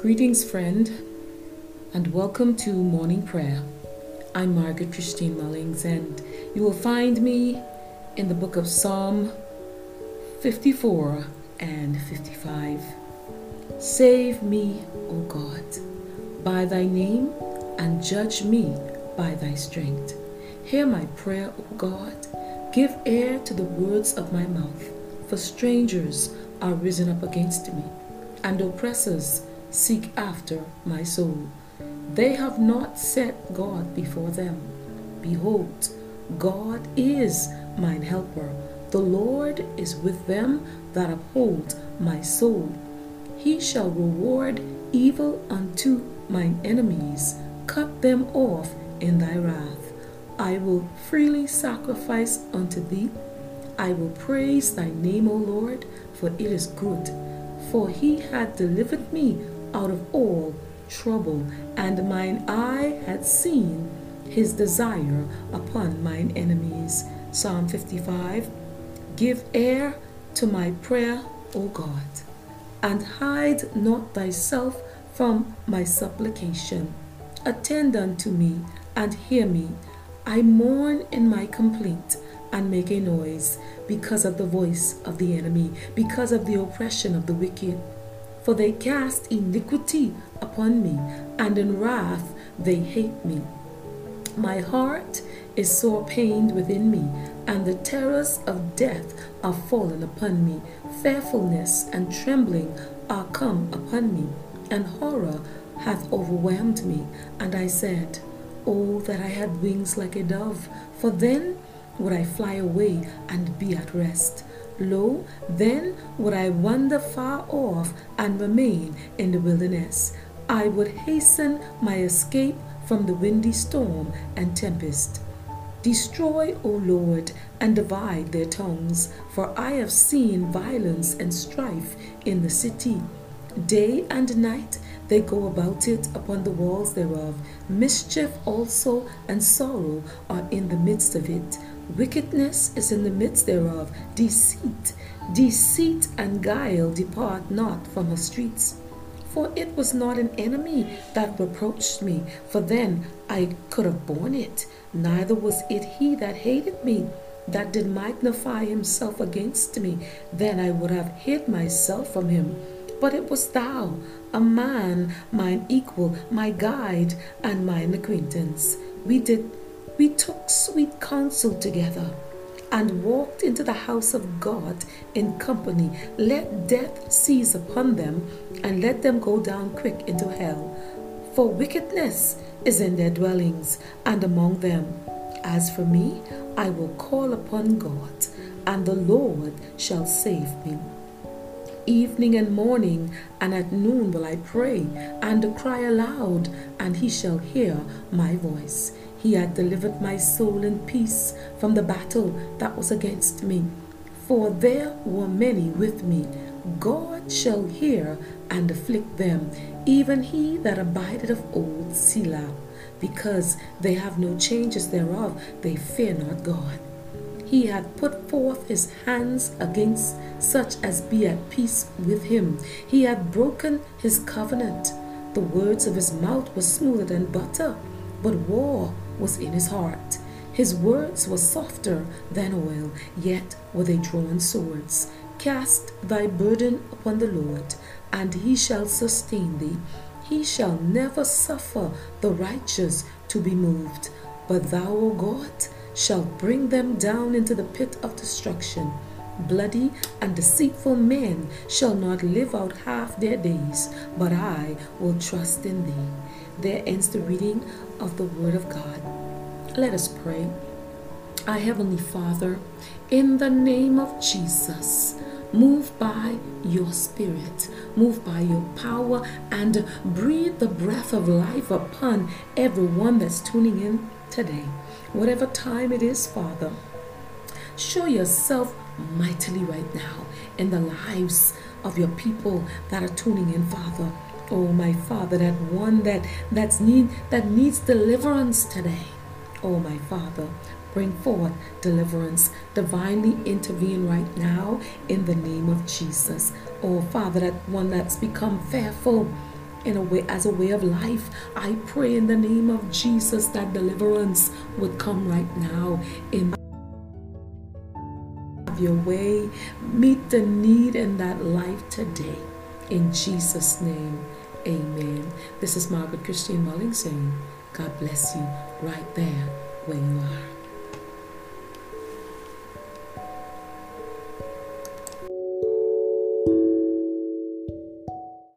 Greetings, friend, and welcome to Morning Prayer. I'm Margaret Christine Mullings, and you will find me in the book of Psalm 54 and 55. Save me, O God, by thy name, and judge me by thy strength. Hear my prayer, O God. Give ear to the words of my mouth, for strangers are risen up against me, and oppressors seek after my soul. They have not set God before them. Behold, God is mine helper. The Lord is with them that uphold my soul. He shall reward evil unto mine enemies. Cut them off in thy wrath. I will freely sacrifice unto thee. I will praise thy name, O Lord, for it is good. For he hath delivered me out of all trouble, and mine eye hath seen his desire upon mine enemies. Psalm 55. Give ear to my prayer, O God, and hide not thyself from my supplication. Attend unto me, and hear me. I mourn in my complaint, and make a noise, because of the voice of the enemy, because of the oppression of the wicked. For they cast iniquity upon me, and in wrath they hate me. My heart is sore pained within me, and the terrors of death are fallen upon me. Fearfulness and trembling are come upon me, and horror hath overwhelmed me. And I said, Oh, that I had wings like a dove, for then would I fly away and be at rest. Lo, then would I wander far off and remain in the wilderness. I would hasten my escape from the windy storm and tempest. Destroy, O Lord, and divide their tongues, for I have seen violence and strife in the city. Day and night they go about it upon the walls thereof. Mischief also and sorrow are in the midst of it. Wickedness is in the midst thereof. Deceit and guile depart not from her streets. For it was not an enemy that reproached me, for then I could have borne it. Neither was it he that hated me, that did magnify himself against me. Then I would have hid myself from him. But it was thou, a man, mine equal, my guide, and mine acquaintance. We took sweet counsel together, and walked into the house of God in company. Let death seize upon them, and let them go down quick into hell. For wickedness is in their dwellings, and among them. As for me, I will call upon God, and the Lord shall save me. Evening and morning, and at noon will I pray, and cry aloud, and he shall hear my voice. He hath delivered my soul in peace from the battle that was against me, for there were many with me. God shall hear and afflict them, even he that abideth of old, Selah. Because they have no changes thereof, they fear not God. He hath put forth his hands against such as be at peace with him. He hath broken his covenant. The words of his mouth were smoother than butter, but war was in his heart. His words were softer than oil, yet were they drawn swords. Cast thy burden upon the Lord, and he shall sustain thee. He shall never suffer the righteous to be moved. But thou, O God, shall bring them down into the pit of destruction. Bloody and deceitful men shall not live out half their days, but I will trust in thee. There ends the reading of the Word of God. Let us pray. Our Heavenly Father, in the name of Jesus, move by your Spirit, move by your power, and breathe the breath of life upon everyone that's tuning in today. Whatever time it is, Father, show yourself mightily right now in the lives of your people that are tuning in, Father. Oh, my Father, that one that needs deliverance today. Oh, my Father, bring forth deliverance. Divinely intervene right now in the name of Jesus. Oh, Father, that one that's become fearful as a way of life. I pray in the name of Jesus that deliverance would come right now. In your way, meet the need in that life today. In Jesus' name, amen. This is Margaret Christine Mullings saying, God bless you right there where you are.